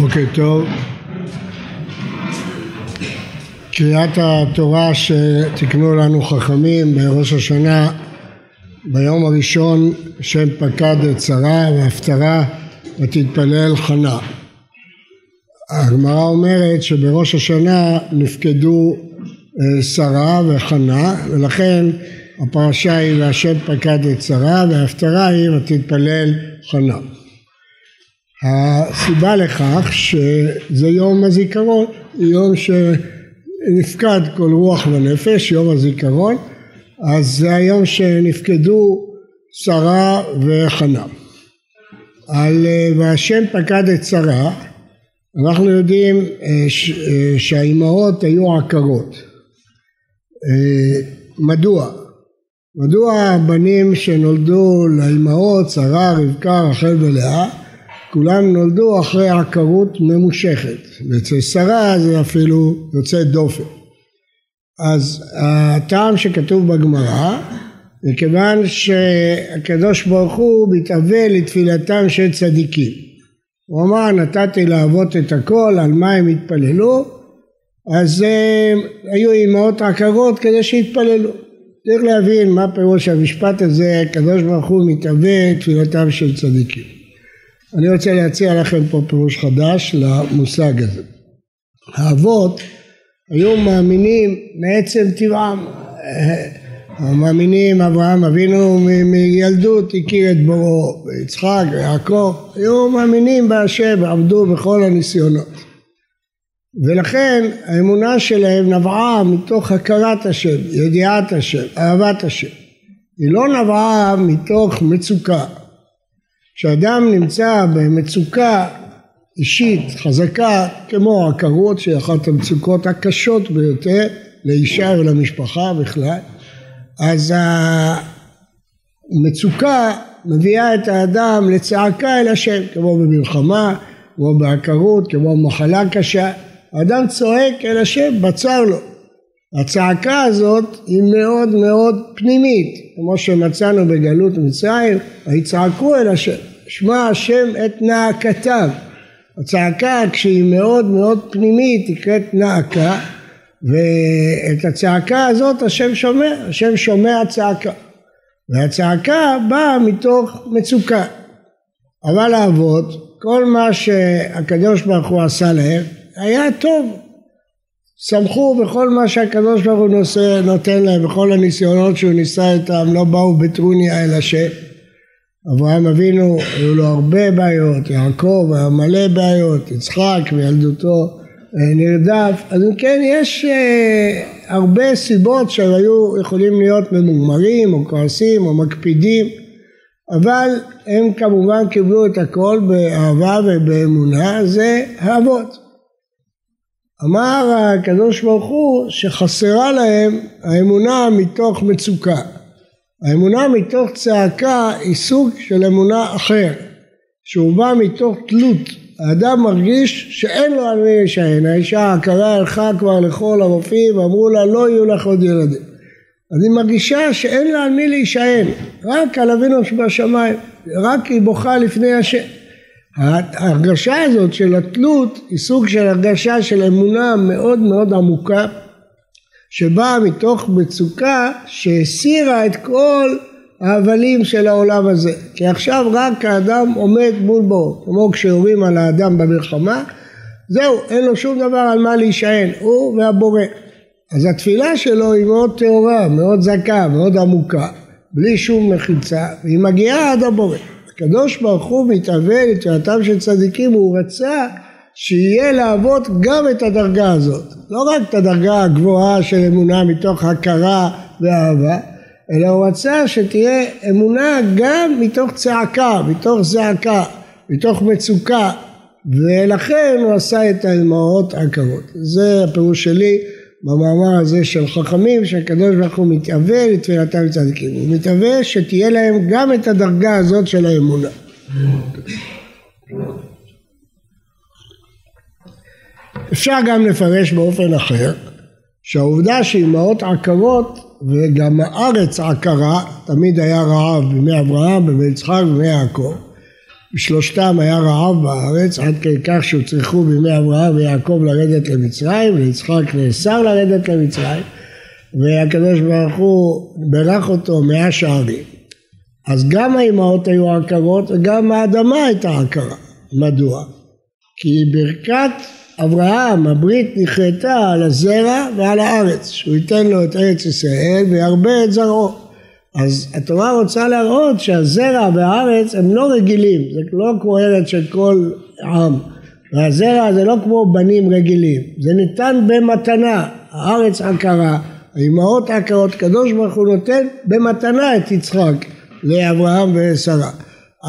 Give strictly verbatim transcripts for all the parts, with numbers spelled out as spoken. בוקר טוב. קריאת התורה שתקנו לנו חכמים בראש השנה, ביום הראשון שם פקד את שרה והפטרה ותתפלל חנה. הגמרא אומרת שבראש השנה נפקדו שרה וחנה, ולכן הפרשה היא והשם פקד את שרה וההפטרה היא ותתפלל חנה. הסיבה לכך שזה יום הזיכרון, יום שנפקד כל רוח ונפש, יום הזיכרון, אז זה היום שנפקדו שרה וחנה. על והשם פקד את שרה, אנחנו יודעים שהאימהות היו עקרות. מדוע? מדוע הבנים שנולדו לאימהות, שרה, רבקה, רחל ולאה, כולם נולדו אחרי עקרות ממושכת, ואצל שרה זה אפילו יוצא דופן. אז הטעם שכתוב בגמרא, מכיוון שהקדוש ברוך הוא מתאווה לתפילתם של צדיקים. הוא אמר, נתתי לאבות את הכל, על מה הם התפללו, אז היו אימהות עקרות כדי שהתפללו. צריך להבין מה פירוש המשפט הזה, הקדוש ברוך הוא מתאווה לתפילתם של צדיקים. אני רוצה להציע לכם פה פירוש חדש למושג הזה. האבות היו מאמינים מעצם טבעם, המאמינים אברהם אבינו מילדות הכיר את בוראו, יצחק, יעקב, היו מאמינים בהשם, עבדו בכל הניסיונות. ולכן האמונה שלהם נבעה מתוך הכרת השם, ידיעת השם, אהבת השם. היא לא נבעה מתוך מצוקה. כשאדם נמצא במצוקה אישית חזקה, כמו עקרות שהיא אחת המצוקות הקשות ביותר לאישה ולמשפחה בכלל, אז המצוקה מביאה את האדם לצעקה אל השם, כמו במלחמה, כמו בעקרות, כמו מחלה קשה. האדם צועק אל השם, בצר לו. הצעקה הזאת היא מאוד מאוד פנימית, כמו שמצאנו בגלות מצרים, היצעקו אל השם, שמע השם את נאקתיו. הצעקה כשהיא מאוד מאוד פנימית נקראת נאקה, ואת הצעקה הזאת השם שומע, השם שומע צעקה, והצעקה באה מתוך מצוקה. אבל האבות, כל מה שהקדוש ברוך הוא עשה להם היה טוב, סמכו בכל מה שהקדוש ברוך הוא נושא, נותן להם, בכל הניסיונות שהוא ניסה איתם, לא באו בטרוניה אל השם. אברהם אבינו, היו לו הרבה בעיות, יעקב היה מלא בעיות, יצחק וילדותו נרדף, אז אם כן יש אה, הרבה סיבות שהיו יכולים להיות ממוגמרים או כועסים או מקפידים, אבל הם כמובן קיבלו את הכל באהבה ובאמונה, זה האבות. אמר הקדוש ברוך הוא שחסרה להם האמונה מתוך מצוקה. האמונה מתוך צעקה היא סוג של אמונה אחר, שהוא בא מתוך תלות. האדם מרגיש שאין לו על מי להישען. האישה עקרה הלכה כבר לכל הרופאים, אמרו לה לא יהיו לך עוד ילדים. אז היא מרגישה שאין לה על מי להישען, רק על אבינו שבשמיים, רק היא בוכה לפני השם. ההרגשה הזאת של התלות היא סוג של הרגשה של אמונה מאוד מאוד עמוקה, שבאה מתוך מצוקה שהסירה את כל ההבלים של העולם הזה, כי עכשיו רק האדם עומד מול בו, כמו כשיורים על האדם במלחמה, זהו, אין לו שום דבר על מה להישען, הוא והבורא. אז התפילה שלו היא מאוד טהורה, מאוד זכה, מאוד עמוקה, בלי שום מחיצה, והיא מגיעה עד הבורא. הקדוש ברוך הוא מתאווה לתפילתם של צדיקים, הוא רצה שיהיה לאבות גם את הדרגה הזאת, לא רק את הדרגה הגבוהה של אמונה מתוך הכרה ואהבה, אלא הוא רצה שתהיה אמונה גם מתוך צעקה, מתוך זעקה, מתוך מצוקה, ולכן הוא עשה את האימהות עקרות. זה הפירוש שלי במאמר הזה של חכמים, שהקדוש ברוך הוא מתאווה לתפילתם לצדיקים, הוא מתאווה שתהיה להם גם את הדרגה הזאת של האמונה. אפשר גם לפרש באופן אחר, שהעובדה שאימהות עקרות וגם הארץ עקרה, תמיד היה רעב בימי אברהם, בימי יצחק ובימי יעקב, בשלושתם היה רעב בארץ, עד כך שהוצריכו בימי אברהם ויעקב לרדת למצרים, ויצחק נאסר לרדת למצרים, והקדוש ברוך הוא ברך אותו מאה שערים. אז גם האימהות היו עקרות וגם האדמה הייתה עקרה. מדוע? כי ברכת אברהם, הברית נחרטה על הזרע ועל הארץ, שהוא ייתן לו את ארץ ישראל וירבה את זרעו. אז התורה רוצה להראות שהזרע והארץ הם לא רגילים, זה לא כמו ארץ של כל עם, והזרע זה לא כמו בנים רגילים, זה ניתן במתנה, הארץ עקרה, האימהות עקרות, קדוש ברוך הוא נותן במתנה את יצחק לאברהם ושרה.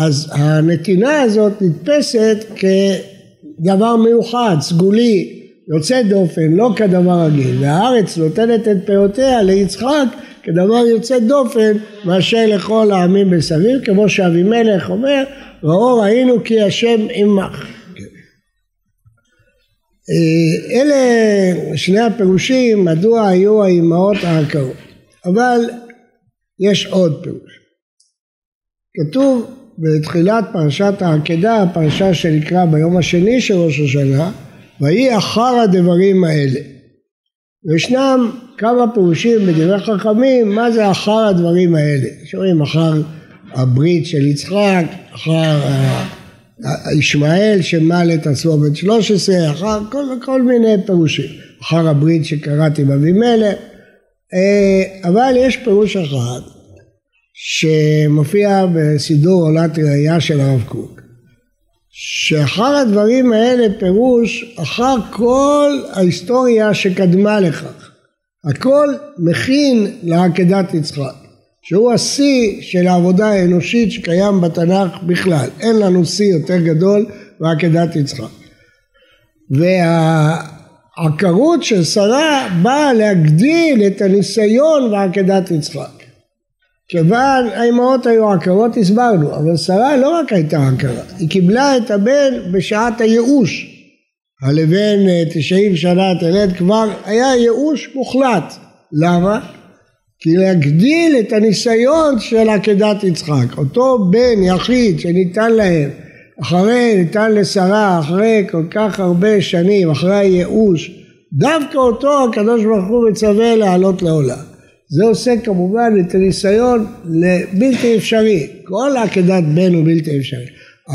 אז הנתינה הזאת נתפסת כדבר מיוחד, סגולי, יוצא דופן, לא כדבר רגיל, והארץ נותנת את פירותיה ליצחק כדבר יוצא דופן מאשר לכל העמים בסביב, כמו שאבימלך אומר, ראו ראינו כי השם עמך. אלה שני הפירושים מדוע היו האימהות העקרות. אבל יש עוד פירוש. כתוב בתחילת פרשת העקדה, הפרשה שנקרא ביום השני של ראש השנה, ויהי אחר הדברים האלה. וישנם כמה פירושים בדברי חכמים, מה זה אחר הדברים האלה? שומעים אחר הברית של יצחק, אחר ישמעאל שמל את עצמו בן שלוש עשרה, אחר כל, כל מיני פירושים, אחר הברית שקראתי עם אבימלך, אבל יש פירוש אחד שמופיע בסידור עולת ראייה של הרב קוק, שאחר הדברים האלה פירוש אחר כל ההיסטוריה שקדמה לכך, הכל מכין לעקדת יצחק, שהוא השיא של העבודה האנושית שקיים בתנ"ך בכלל, אין לנו שיא יותר גדול מעקדת יצחק. והעקרות של שרה באה להגדיל את הניסיון בעקדת יצחק, כיוון האימהות היו עקרות הסברנו, אבל שרה לא רק הייתה עקרה, היא קיבלה את הבן בשעת הייאוש, הלבן תשעים שנה תלד כבר היה ייאוש מוחלט. למה? כי להגדיל את הניסיון של עקדת יצחק, אותו בן יחיד שניתן להם, אחרי ניתן לשרה, אחרי כל כך הרבה שנים, אחרי הייאוש, דווקא אותו הקדוש ברוך הוא מצווה לעלות לעולם. זה עושה כמובן את הניסיון לבלתי אפשרי, כל עקדת בן הוא בלתי אפשרי,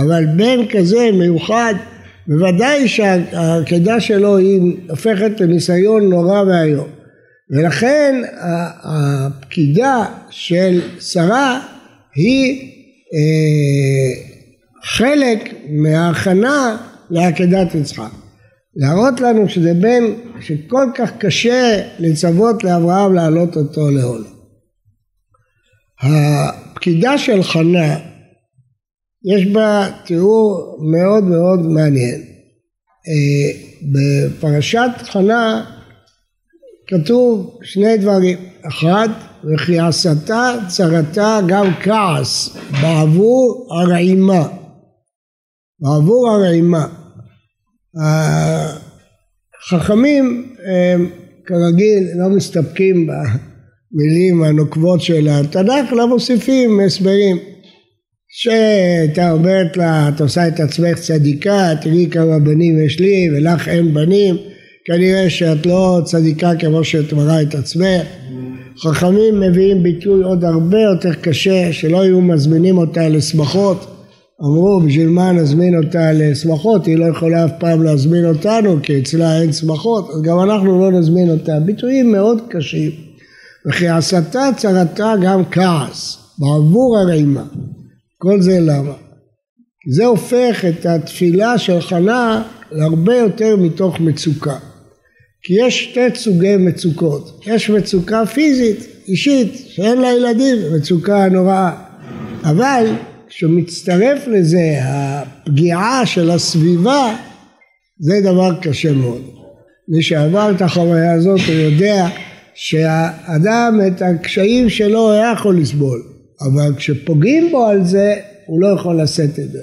אבל בן כזה מיוחד, בוודאי שהעקדה שלו היא הופכת לניסיון נורא והיום. ולכן הפקידה של שרה היא חלק מההכנה לעקדת יצחק. להראות לנו שזה בן שכל כך קשה לצוות לאברהם להעלות אותו לעולם. הפקידה של חנה יש בה תיאור מאוד מאוד מעניין. בפרשת חנה כתוב שני דברים, אחד, וכי עשתה צרתה גם כעס בעבור הרעימה, בעבור הרעימה. החכמים כרגיל לא מסתפקים במילים הנוקבות של התנ"ך, לא מוסיפים הסברים. שאתה אומרת לה, את עושה את עצמך צדיקה, תראי כמה בנים יש לי ולך אין בנים, כנראה שאת לא צדיקה כמו שאת מראה את עצמך. חכמים מביאים ביטוי עוד הרבה יותר קשה, שלא היו מזמינים אותה לשמחות, אמרו בשביל מה נזמין אותה לשמחות, היא לא יכולה אף פעם להזמין אותנו כי אצלה אין שמחות, אז גם אנחנו לא נזמין אותה, ביטויים מאוד קשים. וכי עשתה צרתה גם כעס בעבור הרעימה. כל זה למה? כי זה הופך את התפילה של חנה להרבה יותר מתוך מצוקה. כי יש שתי סוגי מצוקות. יש מצוקה פיזית, אישית, שאין לה ילדים, מצוקה נוראה. אבל כשמצטרף לזה הפגיעה של הסביבה, זה דבר קשה מאוד. מי שעבר את החוויה הזאת הוא יודע שהאדם את הקשיים שלו היה יכול לסבול. אבל כשפוגעים בו על זה, הוא לא יכול לשאת את זה.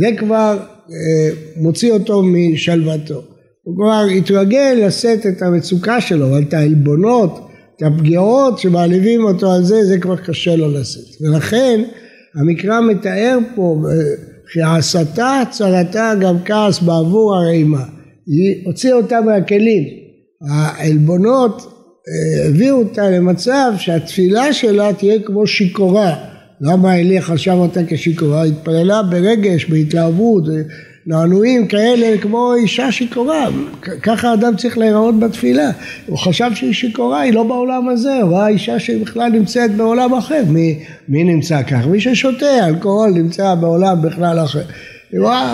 זה כבר אה, מוציא אותו משלוותו. הוא כבר התרגל לשאת את המצוקה שלו, אבל את העלבונות, את הפגיעות שמעליבים אותו על זה, זה כבר קשה לו לשאת. ולכן המקרא מתאר פה שההסתה צרתה גם כעס בעבור הרעימה, היא הוציאה אותה מהכלים. העלבונות הביאו אותה למצב שהתפילה שלה תהיה כמו שיקורה. למה אלי חשב אותה כשיקורה? התפללה ברגש, בהתלהבות, נענועים כאלה כמו אישה שיקורה. ככה האדם צריך להיראות בתפילה. הוא חשב שהיא שיקורה, היא לא בעולם הזה, הוא ראה אישה שבכלל נמצאת בעולם אחר. מי, מי נמצא כך? מי ששותה, אלכוהול נמצא בעולם בכלל אחר.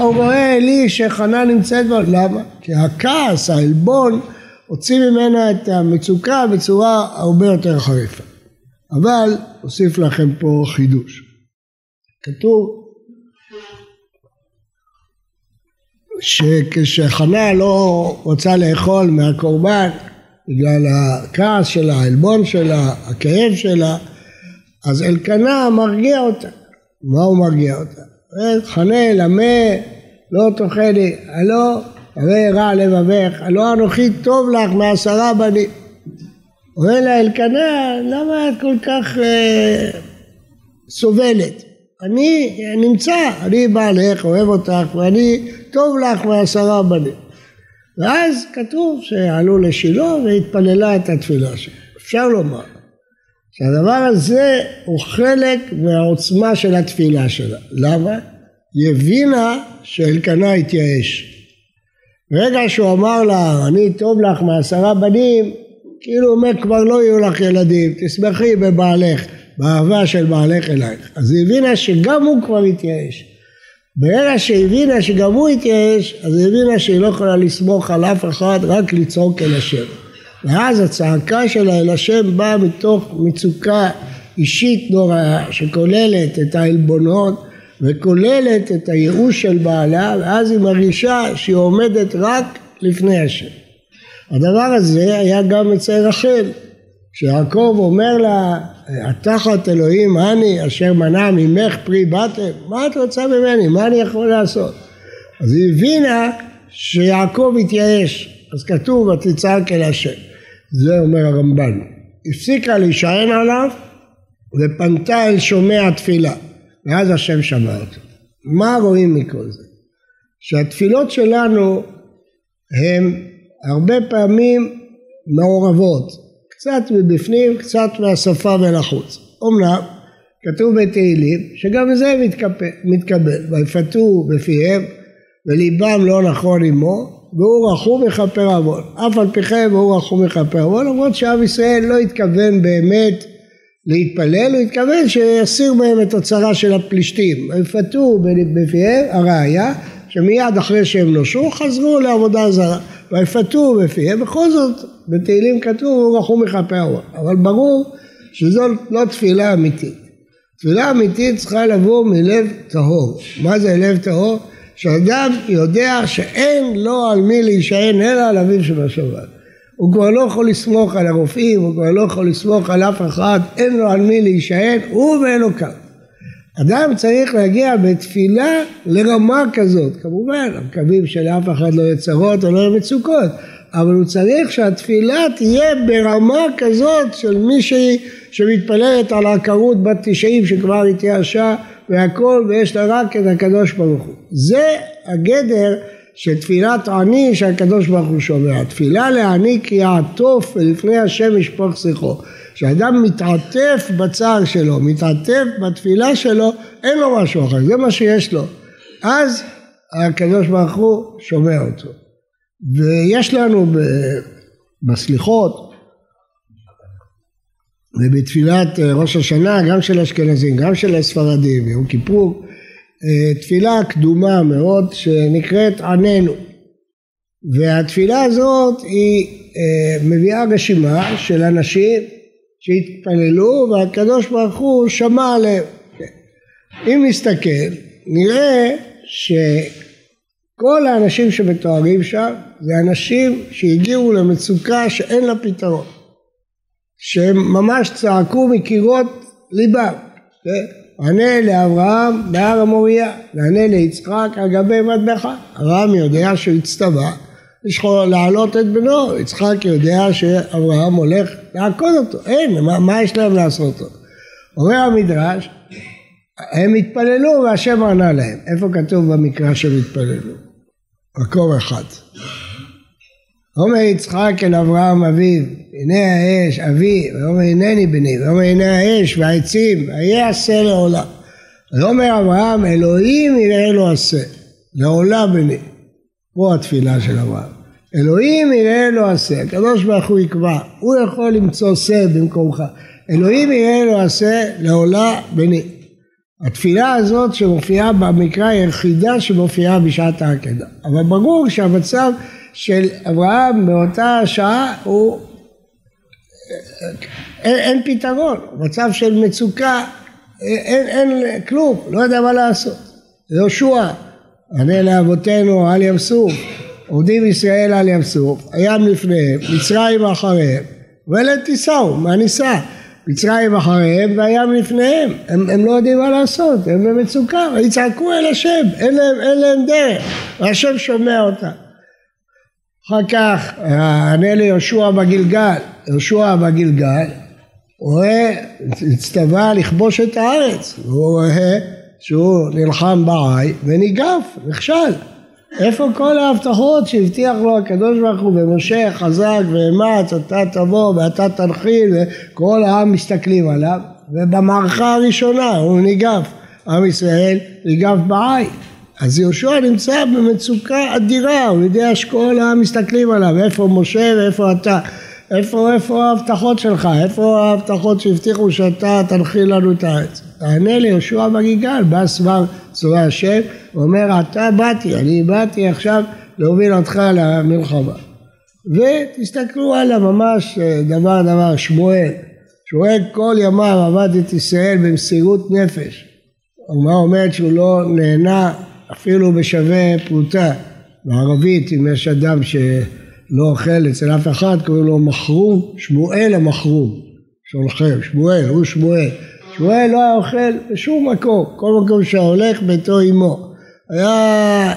הוא רואה אלי שחנה נמצאת בעולם. למה? כי הכעס, העלבון, הוציא ממנה את המצוקה בצורה הרבה יותר חריפה. אבל אוסיף לכם פה חידוש. כתוב שכשחנה לא רוצה לאכול מהקורבן בגלל הכעס שלה, העלבון שלה, הכאב שלה, אז אלקנה מרגיע אותה. מה הוא מרגיע אותה? חנה, למה לא תאכלי, הלא הרי רע לבבך, הלא אנוכי טוב לך מעשרה בנים. אומר לה אלקנה, למה את כל כך אה, סובלת? אני נמצא, אני בעלך, אוהב אותך, ואני טוב לך מעשרה בנים. ואז כתוב שעלו לשילה והתפללה את התפילה שלה. אפשר לומר שהדבר הזה הוא חלק מהעוצמה של התפילה שלה. למה? היא הבינה שאלקנה התייאש. רגע שהוא אמר לה, אני טוב לך מעשרה בנים, כאילו הוא אומר, כבר לא יהיו לך ילדים, תשמחי בבעלך, באהבה של בעלך אלייך. אז היא הבינה שגם הוא כבר התייאש. ברגע שהבינה שגם הוא התייאש, אז היא הבינה שהיא לא יכולה לסמוך על אף אחד, רק לצעוק אל השם. ואז הצעקה שלה אל השם באה מתוך מצוקה אישית נוראה, שכוללת את העלבונות, וכוללת את הייאוש של בעלה, ואז היא מרגישה שהיא עומדת רק לפני השם. הדבר הזה היה גם אצל רחל, כשיעקב אומר לה, התחת אלוהים אני אשר מנע ממך פרי בטן, מה את רוצה ממני, מה אני יכול לעשות? אז היא הבינה שיעקב התייאש, אז כתוב ותצעק אל השם, זה אומר הרמב"ן, הפסיקה להישען עליו ופנתה אל שומע תפילה. ואז השם שמע אותו. מה רואים מכל זה? שהתפילות שלנו הן הרבה פעמים מעורבות, קצת מבפנים, קצת מהשפה ולחוץ. אומנם כתוב בתהילים שגם זה מתקבל, ויפתו בפיהם וליבם לא נכון עמו, והוא רחום מכפר עוון, אף על פי כן והוא רחום מכפר עוון, למרות שעם ישראל לא התכוון באמת להתפלל, הוא התכוון שיסיר בהם את הצרה של הפלישתים. יפתו בפיהם, הראיה, שמיד אחרי שהם נושעו, חזרו לעבודה זרה. ויפתו בפיהם, בכל זאת, בתהילים כתוב, הוא רחום מכפר עוון. אבל ברור שזו לא תפילה אמיתית. תפילה אמיתית צריכה לבוא מלב טהור. מה זה לב טהור? שאדם יודע שאין לו על מי להישען אלא על אביו שבשמיים. הוא כבר לא יכול לסמוך על הרופאים, הוא כבר לא יכול לסמוך על אף אחד, אין לו על מי להישען, הוא ואלוקיו. אדם צריך להגיע בתפילה לרמה כזאת, כמובן, המקווים שלאף אחד לא יצרות או לא מצוקות, אבל הוא צריך שהתפילה תהיה ברמה כזאת של מישהי שמתפללת על עקרות בת תשעים שכבר התייאשה והכל, ויש לה רק את הקדוש ברוך הוא. זה הגדר שתפילת עני שהקדוש ברוך הוא שומע, תפילה לעני כי יעטוף ולפני השם ישפוך שיחו, שאדם מתעטף בצער שלו, מתעטף בתפילה שלו, אין לו משהו אחר, זה מה שיש לו, אז הקדוש ברוך הוא שומע אותו. ויש לנו בסליחות ובתפילת ראש השנה, גם של אשכנזים, גם של הספרדים, יום כיפור, תפילה קדומה מאוד שנקראת עננו, והתפילה הזאת היא מביאה רשימה של אנשים שהתפללו והקדוש ברוך הוא שמע עליהם. אם נסתכל נראה שכל האנשים שמתוארים שם זה אנשים שהגיעו למצוקה שאין לה פתרון, שהם ממש צעקו מקירות ליבם, כן? ענה לאברהם בהר המוריה, ענה ליצחק אגבי מטבחה. אברהם יודע שהוא הצטווה להעלות את בנו, יצחק יודע שאברהם הולך לעקוד אותו, אין, מה, מה יש להם לעשות אותו? אומר המדרש הם התפללו והשם ענה להם. איפה כתוב במקרא שהם התפללו? מקום אחד. אומר יצחק אל אברהם אביו, הנה האש, אבי, ואומר הנני בני, ואומר הנה האש והעצים, היה עשה לעולם. אז אומר אברהם, אלוהים יראה לו עשה, לעולם בני. פה התפילה של אברהם. אלוהים יראה לו עשה, הקדוש ברוך הוא יקבע, הוא יכול למצוא שא במקומך. אלוהים יראה לו עשה, לעולם בני. התפילה הזאת שמופיעה במקרא היא היחידה שמופיעה בשעת העקדה. אבל ברור שהמצב של אברהם באותה השעה הוא אין, אין פתרון, מצב של מצוקה, אין, אין כלום, לא יודע מה לעשות. יהושע, ענה לאבותינו על ים סוף, עובדים ישראל על ים סוף, הים לפניהם, מצרים אחריהם, ואלה תיסעו, מה ניסע? מצרים אחריהם והים לפניהם, הם, הם לא יודעים מה לעשות, הם במצוקה, יצעקו אל השם, אין להם, אין להם דרך, והשם שומע אותם. אחר כך ענה ליהושע בגלגל, יהושע בגלגל, רואה, הצטווה לכבוש את הארץ, הוא רואה שהוא נלחם בעי וניגף, נכשל. איפה כל ההבטחות שהבטיח לו הקדוש ברוך הוא במשה חזק ואמץ, אתה תבוא ואתה תנחיל, וכל העם מסתכלים עליו, ובמערכה הראשונה הוא ניגף, עם ישראל ניגף בעי. אז יהושע נמצא במצוקה אדירה, הוא יודע שכל העם מסתכלים עליו, איפה משה ואיפה אתה, איפה, איפה ההבטחות שלך, איפה ההבטחות שהבטיחו שאתה תנחיל לנו את הארץ. תענה לי יהושע בגלגל, בא סבר צבא השם, אומר אתה באתי, אני באתי עכשיו להוביל אותך למלחמה. ותסתכלו עליו ממש דבר דבר, שמואל, שמואל כל ימיו עבד את ישראל במסירות נפש. ומה אומרת שהוא לא נהנה אפילו בשווה פרוטה. בערבית, אם יש אדם שלא אוכל אצל אף אחד, קוראים לו מחרום, שמואל המחרום. שולחם, שמואל, הוא שמואל. שמואל לא היה אוכל בשום מקום, כל מקום שהולך ביתו אימו. היה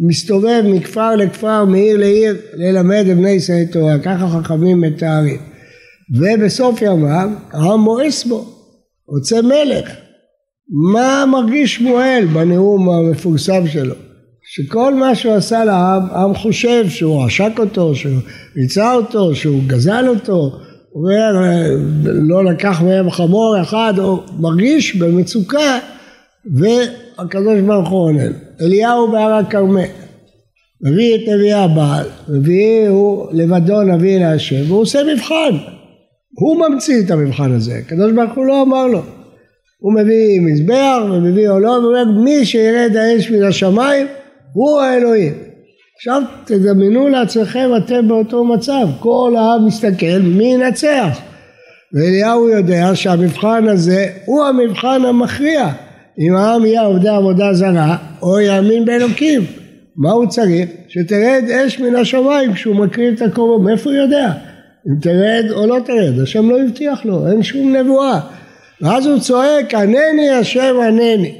מסתובב מכפר לכפר, מעיר לעיר, ללמד בני ישראל תורה, ככה חכמים מתארים. ובסוף ימיו, העם מואס בו, רוצה מלך. מה מרגיש שמואל בנאום המפורסם שלו? שכל מה שהוא עשה לעם, העם חושב שהוא עשק אותו, שהוא ריצה אותו, שהוא גזל אותו, ולא לקח מהם חמור אחד, הוא מרגיש במצוקה, והקדוש ברוך הוא עונה. אליהו בהר הכרמל, נביא את נביא הבעל, נביא הוא לבדו נביא להשם, והוא עושה מבחן, הוא ממציא את המבחן הזה, הקדוש ברוך הוא לא אמר לו, הוא מביא מזבח ומביא עולם, הוא אומר, מי שירד האש מן השמיים, הוא האלוהים. עכשיו תדמיינו לעצמכם, אתם באותו מצב, כל העם מסתכל, מי ינצח? ואליהו יודע שהמבחן הזה, הוא המבחן המכריע. אם העם יהיה עובדי עבודה זרה, או יאמין באלוקים. מה הוא צריך? שתרד אש מן השמיים, כשהוא מקריב את הקורבן, מאיפה הוא יודע? אם תרד או לא תרד, השם לא יבטיח לו, אין שום נבואה. ואז הוא צועק, ענני השם ענני,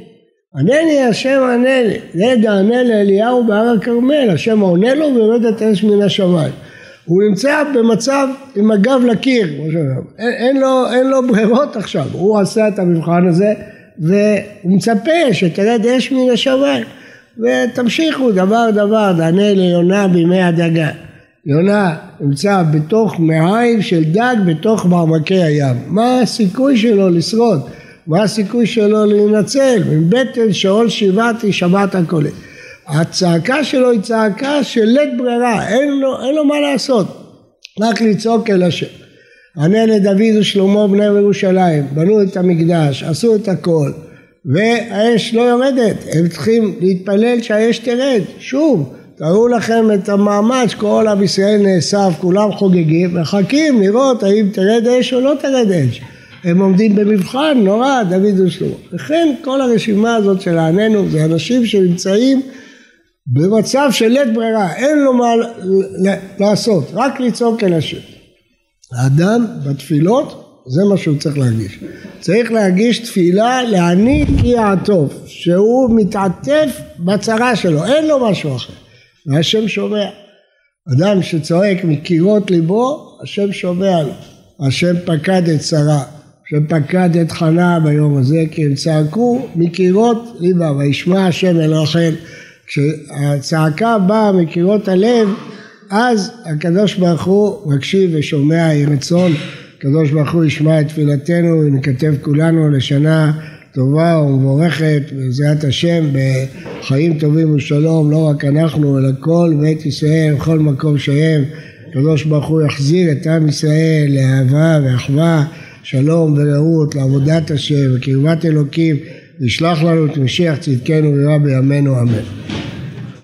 ענני השם ענני, ידע ענה לאליהו בהר הכרמל, השם עונה לו ויורדת אש מן השמיים. הוא נמצא במצב עם הגב לקיר, אין, אין, לו, אין לו ברירות עכשיו, הוא עשה את המבחן הזה, והוא מצפה שתרד אש מן השמיים, ותמשיכו דבר דבר, ענה ליונה בימי הדגה. יונה נמצא בתוך מעיים של דג בתוך מעמקי הים. מה הסיכוי שלו לשרוד? מה הסיכוי שלו להינצל? מבטן שאול שבעתי שמעת הקולי. הצעקה שלו היא צעקה של לית ברירה, אין לו, אין לו מה לעשות. רק לצעוק אל השם. ענה לדוד ושלמה בני ירושלים, בנו את המקדש, עשו את הכל, והאש לא יורדת, הם צריכים להתפלל שהאש תרד, שוב. תראו לכם את המאמץ, כל עם ישראל נאסף, כולם חוגגים, מחכים לראות האם תרד אש או לא תרד אש. הם עומדים במבחן, נורא, דוד ושלמה. לכן כל הרשימה הזאת של העננו, זה אנשים שנמצאים במצב של לית ברירה, אין לו מה לעשות, רק לצעוק אל השם. האדם בתפילות, זה מה שהוא צריך להגיש. צריך להגיש תפילה לעני כי יעטוף, שהוא מתעטף בצרה שלו, אין לו משהו אחר. והשם שומע, אדם שצועק מקירות ליבו, השם שומע לו, השם פקד את שרה, שפקד את חנה ביום הזה, כי הם צעקו מקירות ליבה, וישמע השם אל רחל. כשהצעקה באה מקירות הלב, אז הקדוש ברוך הוא מקשיב ושומע, יהי רצון הקדוש ברוך הוא ישמע את תפילתנו, ונכתב כולנו לשנה טובה ומבורכת בעזרת השם, בחיים טובים ושלום, לא רק אנחנו אלא כל בית ישראל, כל מקום שהם. הקדוש ברוך הוא יחזיר את עם ישראל לאהבה ואחווה, שלום ורעות, לעבודת השם וקרבת אלוקים, וישלח לנו את משיח צדקנו ורע בימינו, אמן.